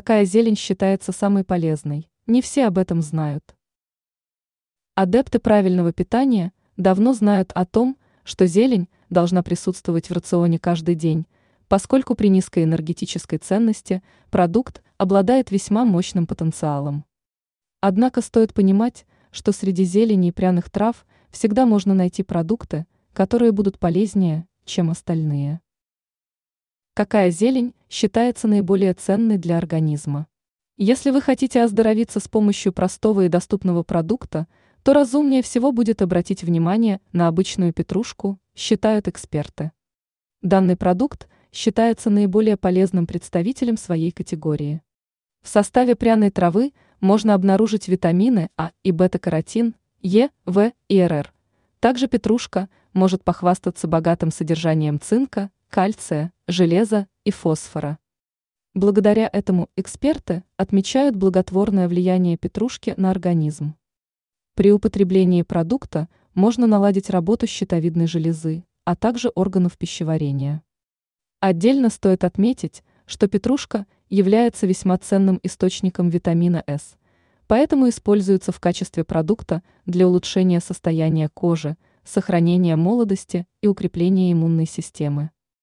Какая зелень считается самой полезной, не все об этом знают. Адепты правильного питания давно знают о том, что зелень должна присутствовать в рационе каждый день, поскольку при низкой энергетической ценности продукт обладает весьма мощным потенциалом. Однако стоит понимать, что среди зелени и пряных трав всегда можно найти продукты, которые будут полезнее, чем остальные. Какая зелень считается наиболее ценной для организма? Если вы хотите оздоровиться с помощью простого и доступного продукта, то разумнее всего будет обратить внимание на обычную петрушку, считают эксперты. Данный продукт считается наиболее полезным представителем своей категории. В составе пряной травы можно обнаружить витамины А и бета-каротин, Е, В и РР. Также петрушка может похвастаться богатым содержанием цинка, кальция, железа и фосфора. Благодаря этому эксперты отмечают благотворное влияние петрушки на организм. При употреблении продукта можно наладить работу щитовидной железы, а также органов пищеварения. Отдельно стоит отметить, что петрушка является весьма ценным источником витамина С, поэтому используется в качестве продукта для улучшения состояния кожи, сохранения молодости и укрепления иммунной системы.